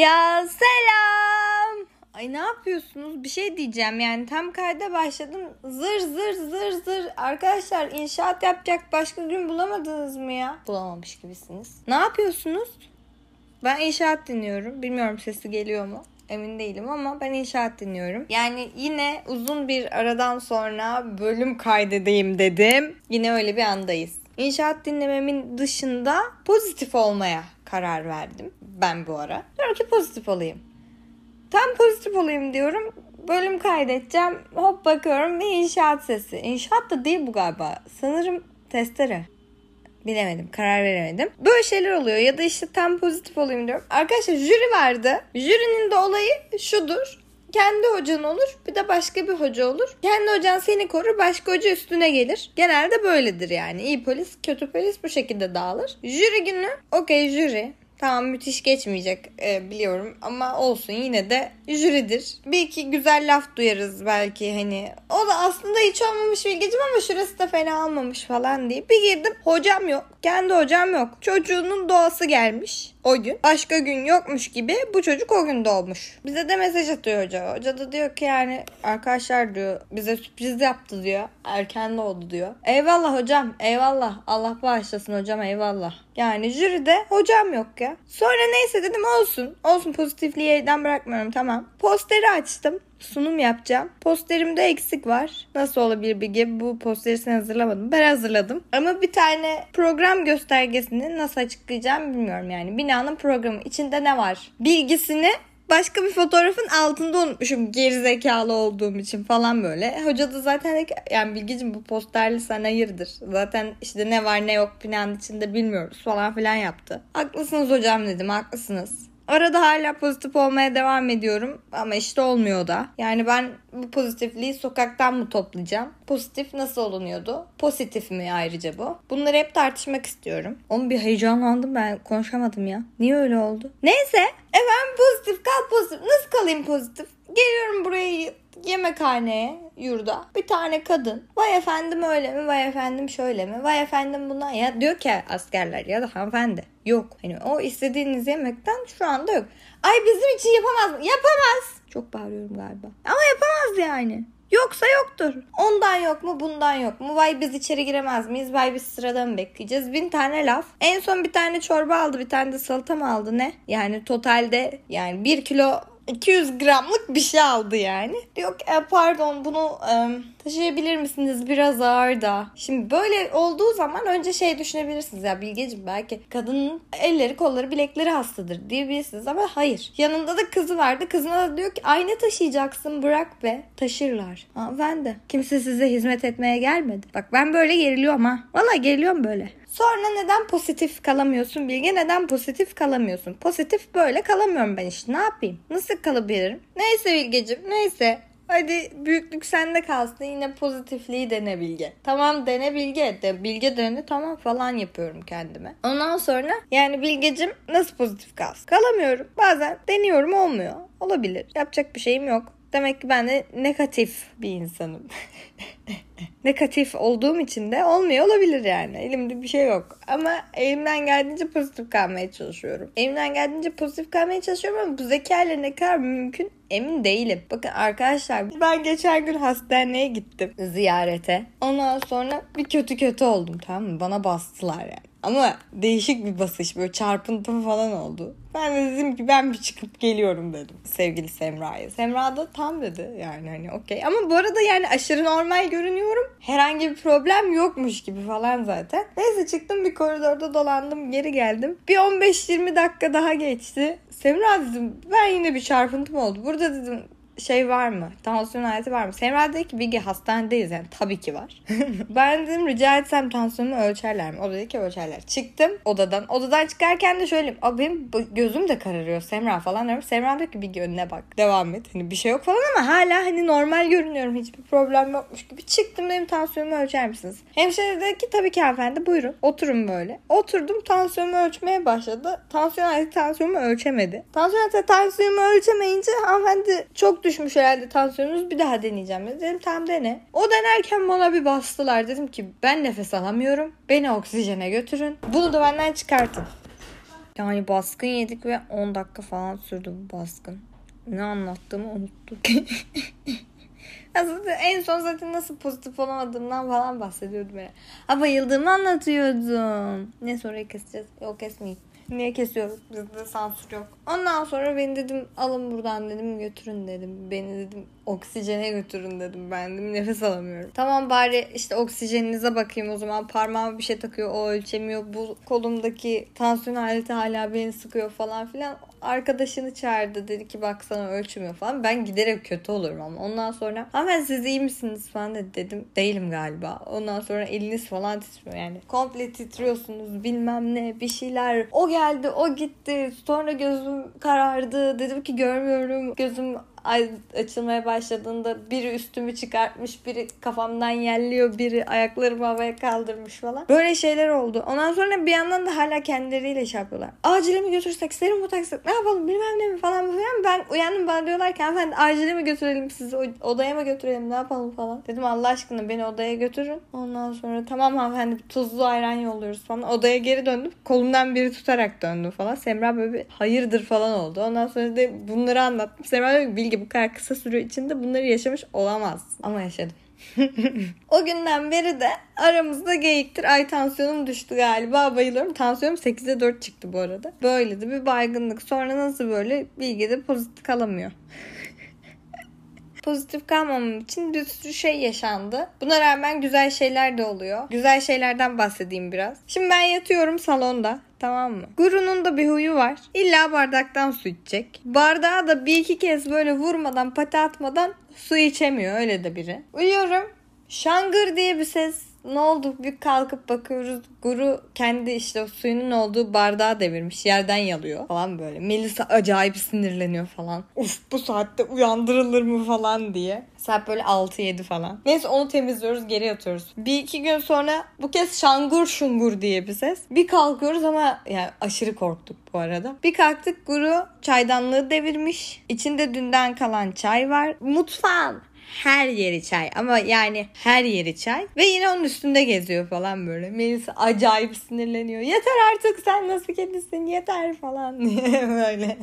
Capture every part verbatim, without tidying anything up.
Ya selam. Ay ne yapıyorsunuz? Bir şey diyeceğim yani tam kayda başladım. Zır zır zır zır. Arkadaşlar inşaat yapacak başka gün bulamadınız mı ya? Bulamamış gibisiniz. Ne yapıyorsunuz? Ben inşaat dinliyorum. Bilmiyorum sesi geliyor mu? Emin değilim ama ben inşaat dinliyorum. Yani yine uzun bir aradan sonra bölüm kaydedeyim dedim. Yine öyle bir andayız. İnşaat dinlememin dışında pozitif olmaya karar verdim ben bu ara. Diyorum ki pozitif olayım. Tam pozitif olayım diyorum. Bölüm kaydedeceğim. Hop bakıyorum bir inşaat sesi. İnşaat da değil bu galiba. Sanırım testere. Bilemedim. Karar veremedim. Böyle şeyler oluyor. Ya da işte tam pozitif olayım diyorum. Arkadaşlar jüri vardı. Jürinin de olayı şudur. Kendi hocan olur. Bir de başka bir hoca olur. Kendi hocan seni korur. Başka hoca üstüne gelir. Genelde böyledir yani. İyi polis, kötü polis bu şekilde dağılır. Jüri günü. Okey jüri. Tamam müthiş geçmeyecek e, biliyorum. Ama olsun yine de jüridir. Bir iki güzel laf duyarız belki hani. O da aslında hiç olmamış bilgicim ama şurası da fena olmamış falan diye. Bir girdim hocam yok. Kendi hocam yok. Çocuğunun doğası gelmiş. O gün. Başka gün yokmuş gibi bu çocuk o gün doğmuş. Bize de mesaj atıyor hoca. Hoca da diyor ki yani arkadaşlar diyor bize sürpriz yaptı diyor. Erken doğdu diyor. Eyvallah hocam eyvallah. Allah bağışlasın hocam eyvallah. Yani jüride hocam yok ya. Sonra neyse dedim olsun. Olsun pozitifliği elden bırakmıyorum tamam. Posteri açtım. Sunum yapacağım. Posterimde eksik var. Nasıl olabilir Bilge? Bu posteri sen hazırlamadın. Ben hazırladım. Ama bir tane program göstergesini nasıl açıklayacağım bilmiyorum yani. Binanın programı. İçinde ne var? Bilgisini başka bir fotoğrafın altında unutmuşum. Gerizekalı olduğum için falan böyle. Hoca da zaten yani Bilgeciğim bu posterli sen hayırdır. Zaten işte ne var ne yok binanın içinde bilmiyoruz falan filan yaptı. Haklısınız hocam dedim. Haklısınız. Arada hala pozitif olmaya devam ediyorum ama işte olmuyor da. Yani ben bu pozitifliği sokaktan mı toplayacağım? Pozitif nasıl olunuyordu? Pozitif mi ayrıca bu? Bunları hep tartışmak istiyorum. Oğlum bir heyecanlandım ben konuşamadım ya. Niye öyle oldu? Neyse efendim pozitif kal pozitif. Nasıl kalayım pozitif? Geliyorum buraya yemekhaneye, yurda. Bir tane kadın. Vay efendim öyle mi? Vay efendim şöyle mi? Vay efendim buna ya diyor ki askerler ya da hanımefendi. Yok. Hani o istediğiniz yemekten şu anda yok. Ay bizim için yapamaz mı? Yapamaz. Çok bağırıyorum galiba. Ama yapamaz yani. Yoksa yoktur. Ondan yok mu bundan yok mu? Vay biz içeri giremez miyiz? Vay biz sırada mı bekleyeceğiz? Bin tane laf. En son bir tane çorba aldı. Bir tane de salata mı aldı ne? Yani totalde yani bir kilo iki yüz gramlık bir şey aldı yani. Diyor ki e, pardon bunu e, taşıyabilir misiniz biraz ağır da. Şimdi böyle olduğu zaman önce şey düşünebilirsiniz ya Bilgeciğim belki kadının elleri kolları bilekleri hastadır diyebilirsiniz ama hayır. Yanında da kızı vardı. Kızına da diyor ki ay ne taşıyacaksın bırak be. Taşırlar. Ha, ben de. Kimse size hizmet etmeye gelmedi. Bak ben böyle geriliyorum ha. Valla geriliyorum böyle. Sonra neden pozitif kalamıyorsun Bilge? Neden pozitif kalamıyorsun? Pozitif böyle kalamıyorum ben işte. Ne yapayım? Nasıl kalabilirim? Neyse Bilgeciğim neyse. Hadi büyüklük sende kalsın. Yine pozitifliği dene Bilge. Tamam dene Bilge. De, Bilge dene tamam falan yapıyorum kendime. Ondan sonra yani Bilgeciğim nasıl pozitif kalsın? Kalamıyorum. Bazen deniyorum olmuyor. Olabilir. Yapacak bir şeyim yok. Demek ki ben de negatif bir insanım. Negatif olduğum için de olmuyor olabilir yani. Elimde bir şey yok. Ama elimden geldiğince pozitif kalmaya çalışıyorum. Elimden geldiğince pozitif kalmaya çalışıyorum ama bu zekayla ne kadar mümkün emin değilim. Bakın arkadaşlar ben geçen gün hastaneye gittim ziyarete. Ondan sonra bir kötü kötü oldum tamam mı? Bana bastılar yani. Ama değişik bir basış böyle çarpıntı falan oldu. Ben de dedim ki ben bir çıkıp geliyorum dedim sevgili Semra'ya. Semra da tam dedi yani hani okey. Ama bu arada yani aşırı normal görünüyorum. Herhangi bir problem yokmuş gibi falan zaten. Neyse çıktım bir koridorda dolandım geri geldim. Bir on beş yirmi dakika daha geçti. Semra dedim ben yine bir çarpıntım oldu. Burada dedim şey var mı? Tansiyon aleti var mı? Semra dedi ki Bilge hastanedeyiz yani tabii ki var. Ben dedim rica etsem tansiyonumu ölçerler mi? O dedi ki ölçerler. Çıktım odadan. Odadan çıkarken de şöyle abi benim gözüm de kararıyor Semra falan diyorum. Semra diyor ki Bilge önüne bak. Devam et. Hani bir şey yok falan ama hala hani normal görünüyorum. Hiçbir problem yokmuş gibi. Çıktım dedim tansiyonumu ölçer misiniz? Hemşire dedi ki tabii ki hanımefendi buyurun. Oturun böyle. Oturdum tansiyonumu ölçmeye başladı. Tansiyon aleti tansiyonumu ölçemedi. Tansiyon aleti tansiyonumu ölçemeyince hanımefendi çok düşmüş herhalde tansiyonunuz bir daha deneyeceğim dedim tam dene. O denerken bana bir bastılar dedim ki ben nefes alamıyorum. Beni oksijene götürün. Bunu da benden çıkartın. Yani baskın yedik ve on dakika falan sürdü bu baskın. Ne anlattığımı unuttum. En son zaten nasıl pozitif olamadığımdan falan bahsediyordum. Yani. Ha, bayıldığımı anlatıyordum. Ne, sonra keseceğiz? Yok, kesmeyin. Niye kesiyoruz? Bizde sansür yok. Ondan sonra beni dedim alın buradan dedim, götürün dedim. Beni dedim oksijene götürün dedim. Ben dedim nefes alamıyorum. Tamam, bari işte oksijeninize bakayım o zaman. Parmağıma bir şey takıyor, o ölçemiyor. Bu kolumdaki tansiyon aleti hala beni sıkıyor falan filan. Arkadaşını çağırdı, dedi ki baksana ölçmüyor falan. Ben giderek kötü olurum ama. Ondan sonra hemen siz iyi misiniz falan dedi. Dedim değilim galiba. Ondan sonra eliniz falan titriyor yani. Komple titriyorsunuz bilmem ne bir şeyler. O geldi o gitti. Sonra gözüm karardı. Dedim ki görmüyorum. Gözüm ay açılmaya başladığında biri üstümü çıkartmış, biri kafamdan yelliyor, biri ayaklarımı havaya kaldırmış falan. Böyle şeyler oldu. Ondan sonra bir yandan da hala kendileriyle şey yapıyorlar. Acile mi götürsek, serum mu taksak, ne yapalım bilmem ne mi falan falan. Ben uyandım, bana diyorlar ki efendim acile mi götürelim sizi, odaya mı götürelim, ne yapalım falan. Dedim Allah aşkına beni odaya götürün. Ondan sonra tamam hanımefendi tuzlu ayran yolluyoruz falan. Odaya geri döndüm. Kolumdan biri tutarak döndüm falan. Semra böyle bir hayırdır falan oldu. Ondan sonra de bunları anlattım. Semra böyle bir bu kadar kısa süre içinde bunları yaşamış olamaz. Ama yaşadım. O günden beri de aramızda geyiktir. Ay tansiyonum düştü galiba, bayılıyorum. Tansiyonum sekize dört çıktı bu arada. Böyle de bir baygınlık. Sonra nasıl böyle Bilge de pozitif kalamıyor. Pozitif kalmamam için bir sürü şey yaşandı. Buna rağmen güzel şeyler de oluyor. Güzel şeylerden bahsedeyim biraz. Şimdi ben yatıyorum salonda. Tamam mı? Guru'nun da bir huyu var. İlla bardaktan su içecek. Bardağa da bir iki kez böyle vurmadan, pati atmadan su içemiyor. Öyle de biri. Uyuyorum. Şangır diye bir ses. Ne oldu? Bir kalkıp bakıyoruz. Guru kendi işte suyunun olduğu bardağı devirmiş. Yerden yalıyor falan böyle. Melisa acayip sinirleniyor falan. Uf, bu saatte uyandırılır mı falan diye. Saat böyle altı yedi falan. Neyse onu temizliyoruz, geri atıyoruz. Bir iki gün sonra bu kez şangur şungur diye bir ses. Bir kalkıyoruz ama yani aşırı korktuk bu arada. Bir kalktık, Guru çaydanlığı devirmiş. İçinde dünden kalan çay var. Mutfağın her yeri çay ama yani her yeri çay ve yine onun üstünde geziyor falan böyle. Melisa acayip sinirleniyor. Yeter artık, sen nasıl kedisin yeter falan diye böyle.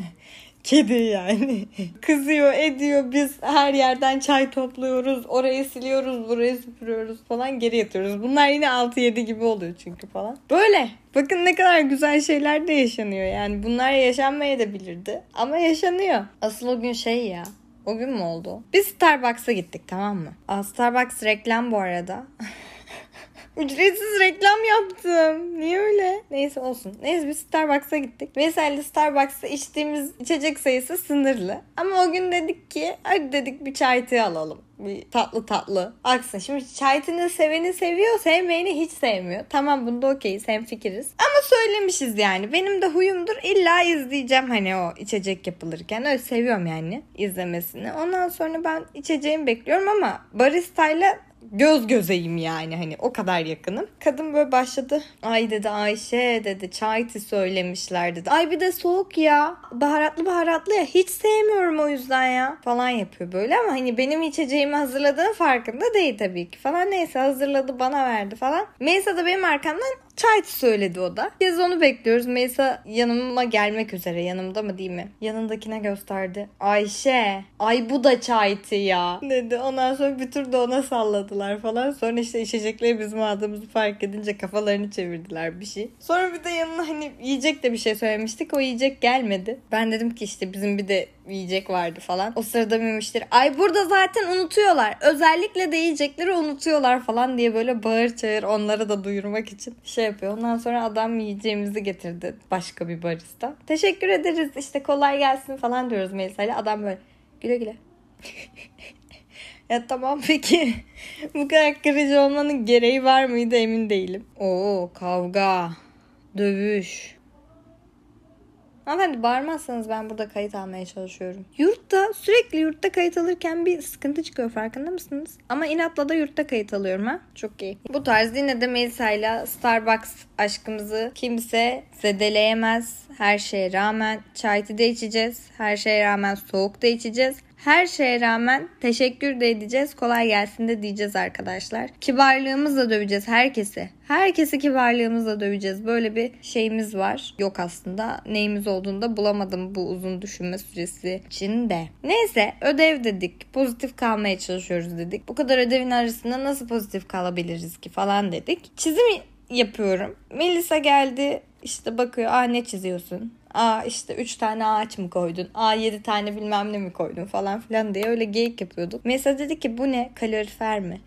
Kedi yani. Kızıyor ediyor, biz her yerden çay topluyoruz. Orayı siliyoruz, burayı süpürüyoruz falan, geri yatıyoruz. Bunlar yine altı yedi gibi oluyor çünkü falan. Böyle. Bakın ne kadar güzel şeyler de yaşanıyor yani. Bunlar yaşanmaya da bilirdi ama yaşanıyor. Asıl o gün şey ya. O gün mü oldu? Biz Starbucks'a gittik, tamam mı? Aa, Starbucks reklam bu arada. Ücretsiz reklam yaptım. Niye öyle? Neyse olsun. Neyse biz Starbucks'a gittik. Veysel de Starbucks'ta içtiğimiz içecek sayısı sınırlı. Ama o gün dedik ki hadi dedik bir çay tea alalım. Bir tatlı tatlı. Aksın. Şimdi çay tea'ni seveni seviyor, sevmeyeni hiç sevmiyor. Tamam, bunda okeyiz, hemfikiriz. Ama söylemişiz yani. Benim de huyumdur. İlla izleyeceğim hani o içecek yapılırken. Öyle seviyorum yani izlemesini. Ondan sonra ben içeceğimi bekliyorum ama baristayla göz gözeyim yani, hani o kadar yakınım. Kadın böyle başladı. Ay dedi Ayşe dedi çay tea söylemişler dedi. Ay bir de soğuk ya. Baharatlı baharatlı ya. Hiç sevmiyorum o yüzden ya. Falan yapıyor böyle ama hani benim içeceğimi hazırladığının farkında değil tabii ki falan. Neyse hazırladı bana verdi falan. Meysa da benim arkamdan çay tea söyledi o da. Biz onu bekliyoruz. Meysa yanıma gelmek üzere. Yanımda mı değil mi? Yanındakine gösterdi. Ayşe. Ay bu da çay tea ya. Dedi. Ondan sonra bir tur da ona salladı falan. Sonra işte içecekleri bizim aldığımızı fark edince kafalarını çevirdiler bir şey. Sonra bir de yanına hani yiyecek de bir şey söylemiştik. O yiyecek gelmedi. Ben dedim ki işte bizim bir de yiyecek vardı falan. O sırada memiştir. Ay burada zaten unutuyorlar. Özellikle de yiyecekleri unutuyorlar falan diye böyle bağır çağır onları da duyurmak için şey yapıyor. Ondan sonra adam yiyeceğimizi getirdi. Başka bir barista. Teşekkür ederiz işte kolay gelsin falan diyoruz Melisa'yla. Adam böyle güle güle. Ya tamam peki. Bu kadar kırıcı olmanın gereği var mıydı emin değilim. Oo kavga. Dövüş. Hanımefendi bağırmazsanız ben burada kayıt almaya çalışıyorum. Yurtta sürekli yurtta kayıt alırken bir sıkıntı çıkıyor, farkında mısınız? Ama inatla da yurtta kayıt alıyorum ha. Çok iyi. Bu tarz yine de Melisa'yla Starbucks aşkımızı kimse zedeleyemez. Her şeye rağmen çay tea de içeceğiz. Her şeye rağmen soğuk da içeceğiz. Her şeye rağmen teşekkür de edeceğiz, kolay gelsin de diyeceğiz arkadaşlar. Kibarlığımızla döveceğiz herkesi. Herkesi kibarlığımızla döveceğiz. Böyle bir şeyimiz var. Yok aslında. Neyimiz olduğunu da bulamadım bu uzun düşünme süresi içinde. Neyse, ödev dedik. Pozitif kalmaya çalışıyoruz dedik. Bu kadar ödevin arasında nasıl pozitif kalabiliriz ki falan dedik. Çizim yapıyorum. Melisa geldi. İşte bakıyor. Aa, ne çiziyorsun? Aa, işte üç tane ağaç mı koydun? Aa, yedi tane bilmem ne mi koydun falan filan diye öyle geyik yapıyorduk. Mesela dedi ki bu ne? Kalorifer mi?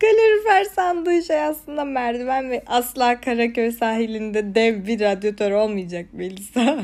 Kalorifer sandığı şey aslında merdiven ve asla Karaköy sahilinde dev bir radyatör olmayacak Melisa.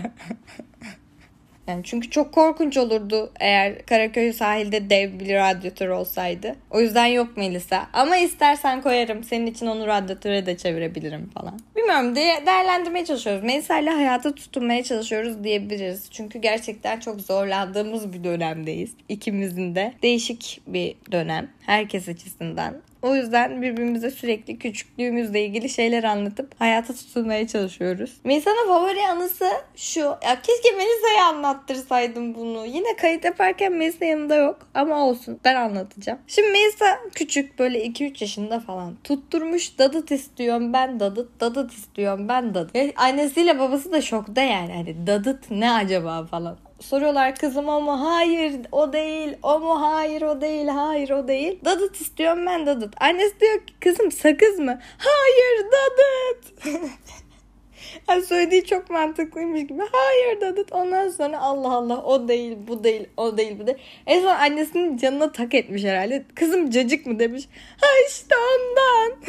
Yani çünkü çok korkunç olurdu eğer Karaköy sahilde dev bir radyatör olsaydı. O yüzden yok Melisa. Ama istersen koyarım. Senin için onu radyatöre de çevirebilirim falan. Bilmiyorum, diye değerlendirmeye çalışıyoruz. Melisa ile hayata tutunmaya çalışıyoruz diyebiliriz. Çünkü gerçekten çok zorlandığımız bir dönemdeyiz. İkimizin de değişik bir dönem. Herkes açısından. O yüzden birbirimize sürekli küçüklüğümüzle ilgili şeyler anlatıp hayata tutunmaya çalışıyoruz. Melisa'nın favori anısı şu. Ya keşke Melisa'ya anlattırsaydım bunu. Yine kayıt yaparken Melisa yanında yok. Ama olsun, ben anlatacağım. Şimdi Melisa küçük, böyle iki üç yaşında falan. Tutturmuş dadıt istiyorum ben dadıt. Dadıt istiyorum ben dadıt. E, annesiyle babası da şokta yani. Hani dadıt ne acaba falan. Soruyorlar kızım o mu? Hayır o değil. O mu? Hayır o değil. Hayır o değil. Dadıt istiyorum ben dadıt. Annesi diyor ki kızım sakız mı? Hayır dadıt. Yani söylediği çok mantıklıymış gibi. Hayır dadıt. Ondan sonra Allah Allah o değil bu değil o değil bu değil. En son annesinin canına tak etmiş herhalde. Kızım cacık mı demiş. Ha işte ondan.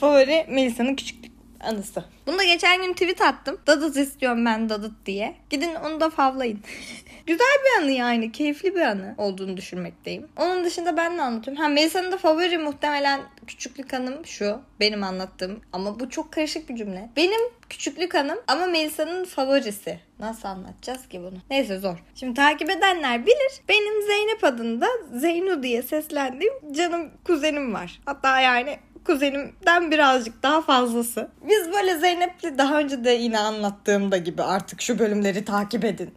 Favori Melisa'nın küçüklük anısı. Bunu da geçen gün tweet attım. Dadıt istiyorum ben dadıt diye. Gidin onu da favlayın. Güzel bir anı yani. Keyifli bir anı olduğunu düşünmekteyim. Onun dışında ben de anlatıyorum. Ha, Melisa'nın da favori muhtemelen küçüklük anım şu. Benim anlattığım. Ama bu çok karışık bir cümle. Benim küçüklük anım ama Melisa'nın favorisi. Nasıl anlatacağız ki bunu? Neyse zor. Şimdi takip edenler bilir. Benim Zeynep adında Zeynu diye seslendiğim canım kuzenim var. Hatta yani kuzenimden birazcık daha fazlası. Biz böyle Zeynep'le daha önce de yine anlattığımda gibi artık şu bölümleri takip edin.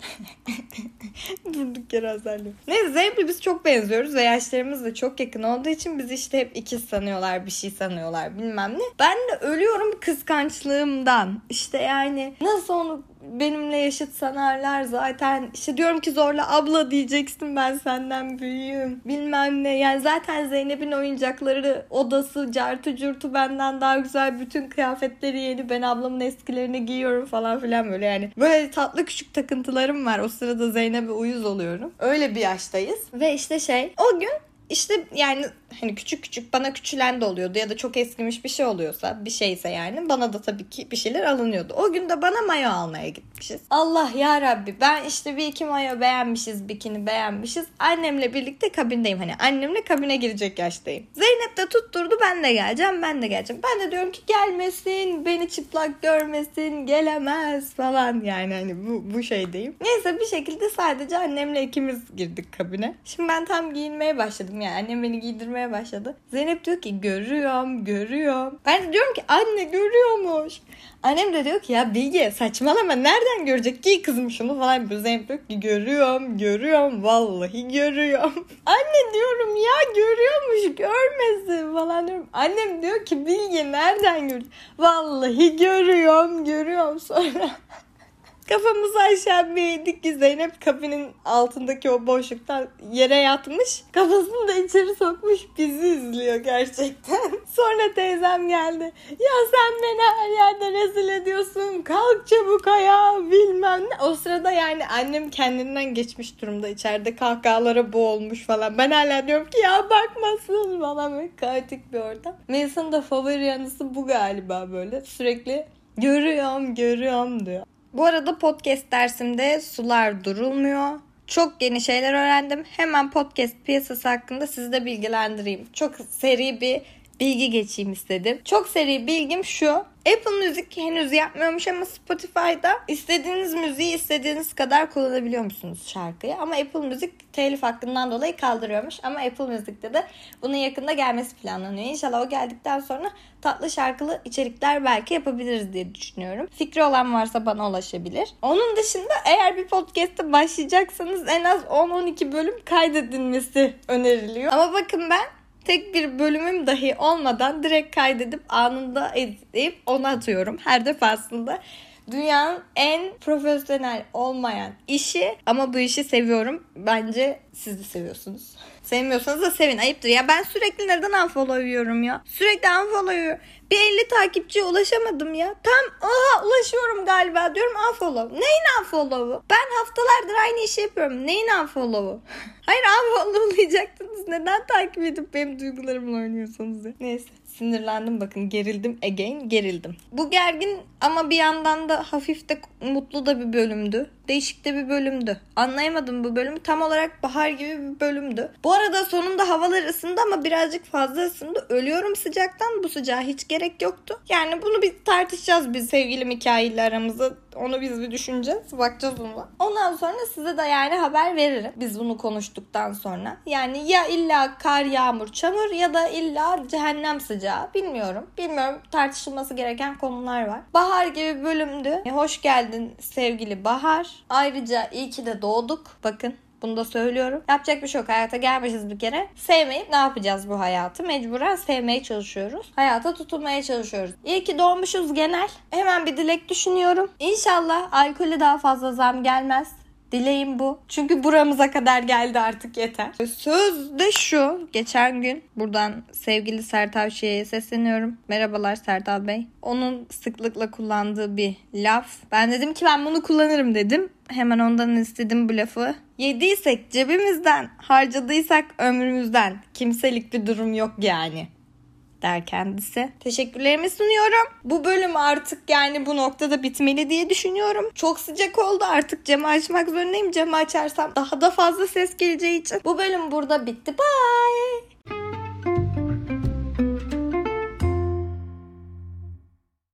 Durduk yere azarlı. Neyse Zeynep'le biz çok benziyoruz ve yaşlarımız da çok yakın olduğu için bizi işte hep ikiz sanıyorlar, bir şey sanıyorlar bilmem ne. Ben de ölüyorum kıskançlığımdan. İşte yani nasıl onu benimle yaşıt sanarlar zaten. İşte diyorum ki zorla abla diyeceksin, ben senden büyüğüm. Bilmem ne. Yani zaten Zeynep'in oyuncakları, odası, cartı curtu benden daha güzel. Bütün kıyafetleri yeni. Ben ablamın eskilerini giyiyorum falan filan böyle yani. Böyle tatlı küçük takıntılarım var. O sırada Zeynep'e uyuz oluyorum. Öyle bir yaştayız. Ve işte şey o gün İşte yani hani küçük küçük bana küçülen de oluyordu ya da çok eskimiş bir şey oluyorsa bir şeyse yani bana da tabii ki bir şeyler alınıyordu. O gün de bana mayo almaya gitmişiz. Allah ya Rabbi, ben işte bir iki mayo beğenmişiz, bikini beğenmişiz. Annemle birlikte kabindeyim, hani annemle kabine girecek yaştayım. Zeynep de tutturdu ben de geleceğim ben de geleceğim. Ben de diyorum ki gelmesin, beni çıplak görmesin, gelemez falan yani hani bu, bu şeydeyim. Neyse bir şekilde sadece annemle ikimiz girdik kabine. Şimdi ben tam giyinmeye başladım. Yani annem beni giydirmeye başladı. Zeynep diyor ki görüyorum, görüyorum. Ben de diyorum ki anne görüyormuş. Annem de diyor ki ya Bilge saçmalama, nereden görecek ki kızım şunu falan. Zeynep diyor ki görüyorum, görüyorum, vallahi görüyorum. Anne diyorum ya görüyormuş, görmesin falan diyorum. Annem diyor ki Bilge nereden görecek? Vallahi görüyorum, görüyorum sonra. Kafamızı aşağı bir yedik ki Zeynep kabinin altındaki o boşluktan yere yatmış. Kafasını da içeri sokmuş, bizi izliyor gerçekten. Sonra teyzem geldi. Ya sen beni her yerde rezil ediyorsun. Kalk çabuk ayağa bilmem ne. O sırada yani annem kendinden geçmiş durumda. İçeride kahkahalara boğulmuş falan. Ben hala diyorum ki ya bakmasın falan. Böyle kaotik bir ortam. Melisa'nın da favori yanısı bu galiba böyle. Sürekli görüyorum görüyorum diyor. Bu arada podcast dersimde sular durulmuyor. Çok yeni şeyler öğrendim. Hemen podcast piyasası hakkında sizi de bilgilendireyim. Çok seri bir bilgi geçeyim istedim. Çok seri bilgim şu. Apple Music henüz yapmıyormuş ama Spotify'da istediğiniz müziği istediğiniz kadar kullanabiliyor musunuz şarkıyı? Ama Apple Music telif hakkından dolayı kaldırıyormuş. Ama Apple Music'te de bunun yakında gelmesi planlanıyor. İnşallah o geldikten sonra tatlı şarkılı içerikler belki yapabiliriz diye düşünüyorum. Fikri olan varsa bana ulaşabilir. Onun dışında eğer bir podcast'e başlayacaksanız en az on on iki bölüm kaydedilmesi öneriliyor. Ama bakın ben tek bir bölümüm dahi olmadan direkt kaydedip anında editleyip onu atıyorum. Her defasında dünyanın en profesyonel olmayan işi ama bu işi seviyorum. Bence siz de seviyorsunuz. Sevmiyorsanız da sevin, ayıptır. Ya ben sürekli neden unfollow'luyorum ya? Sürekli unfollow'luyorum. Bir elli takipçiye ulaşamadım ya. Tam aha ulaşıyorum galiba diyorum unfollow. Neyin unfollow'u? Ben haftalardır aynı işi yapıyorum. Neyin unfollow'u? Hayır, unfollow'layacaktınız. Neden takip edip benim duygularımla oynuyorsunuz ya? Neyse. Sinirlendim bakın. Gerildim. Again gerildim. Bu gergin ama bir yandan da hafif de mutlu da bir bölümdü. Değişik de bir bölümdü. Anlayamadım bu bölümü. Tam olarak bahar gibi bir bölümdü. Bu arada sonunda havalar ısındı ama birazcık fazla ısındı. Ölüyorum sıcaktan. Bu sıcağa hiç gerek yoktu. Yani bunu bir tartışacağız biz sevgili Mikail ile aramızda. Onu biz bir düşüneceğiz. Bakacağız ona. Ondan sonra size de yani haber veririm. Biz bunu konuştuktan sonra. Yani ya illa kar, yağmur, çamur ya da illa cehennem sıcağı. Bilmiyorum. Bilmiyorum. Tartışılması gereken konular var. Bahar gibi bölümdü. E, hoş geldin sevgili bahar. Ayrıca iyi ki de doğduk. Bakın. Bunu da söylüyorum. Yapacak bir şey yok. Hayata gelmişiz bir kere. Sevmeyip ne yapacağız bu hayatı? Mecburen sevmeye çalışıyoruz. Hayata tutunmaya çalışıyoruz. İyi ki doğmuşuz genel. Hemen bir dilek düşünüyorum. İnşallah alkole daha fazla zam gelmez. Dileğim bu. Çünkü buramıza kadar geldi, artık yeter. Söz de şu. Geçen gün buradan sevgili Sertav Şiye'ye sesleniyorum. Merhabalar Sertav Bey. Onun sıklıkla kullandığı bir laf. Ben dedim ki ben bunu kullanırım dedim. Hemen ondan istedim bu lafı. Yediysek cebimizden, harcadıysak ömrümüzden. Kimselik bir durum yok yani. Der kendisi. Teşekkürlerimi sunuyorum. Bu bölüm artık yani bu noktada bitmeli diye düşünüyorum. Çok sıcak oldu, artık camı açmak zorundayım. Camı açarsam daha da fazla ses geleceği için. Bu bölüm burada bitti. Bye.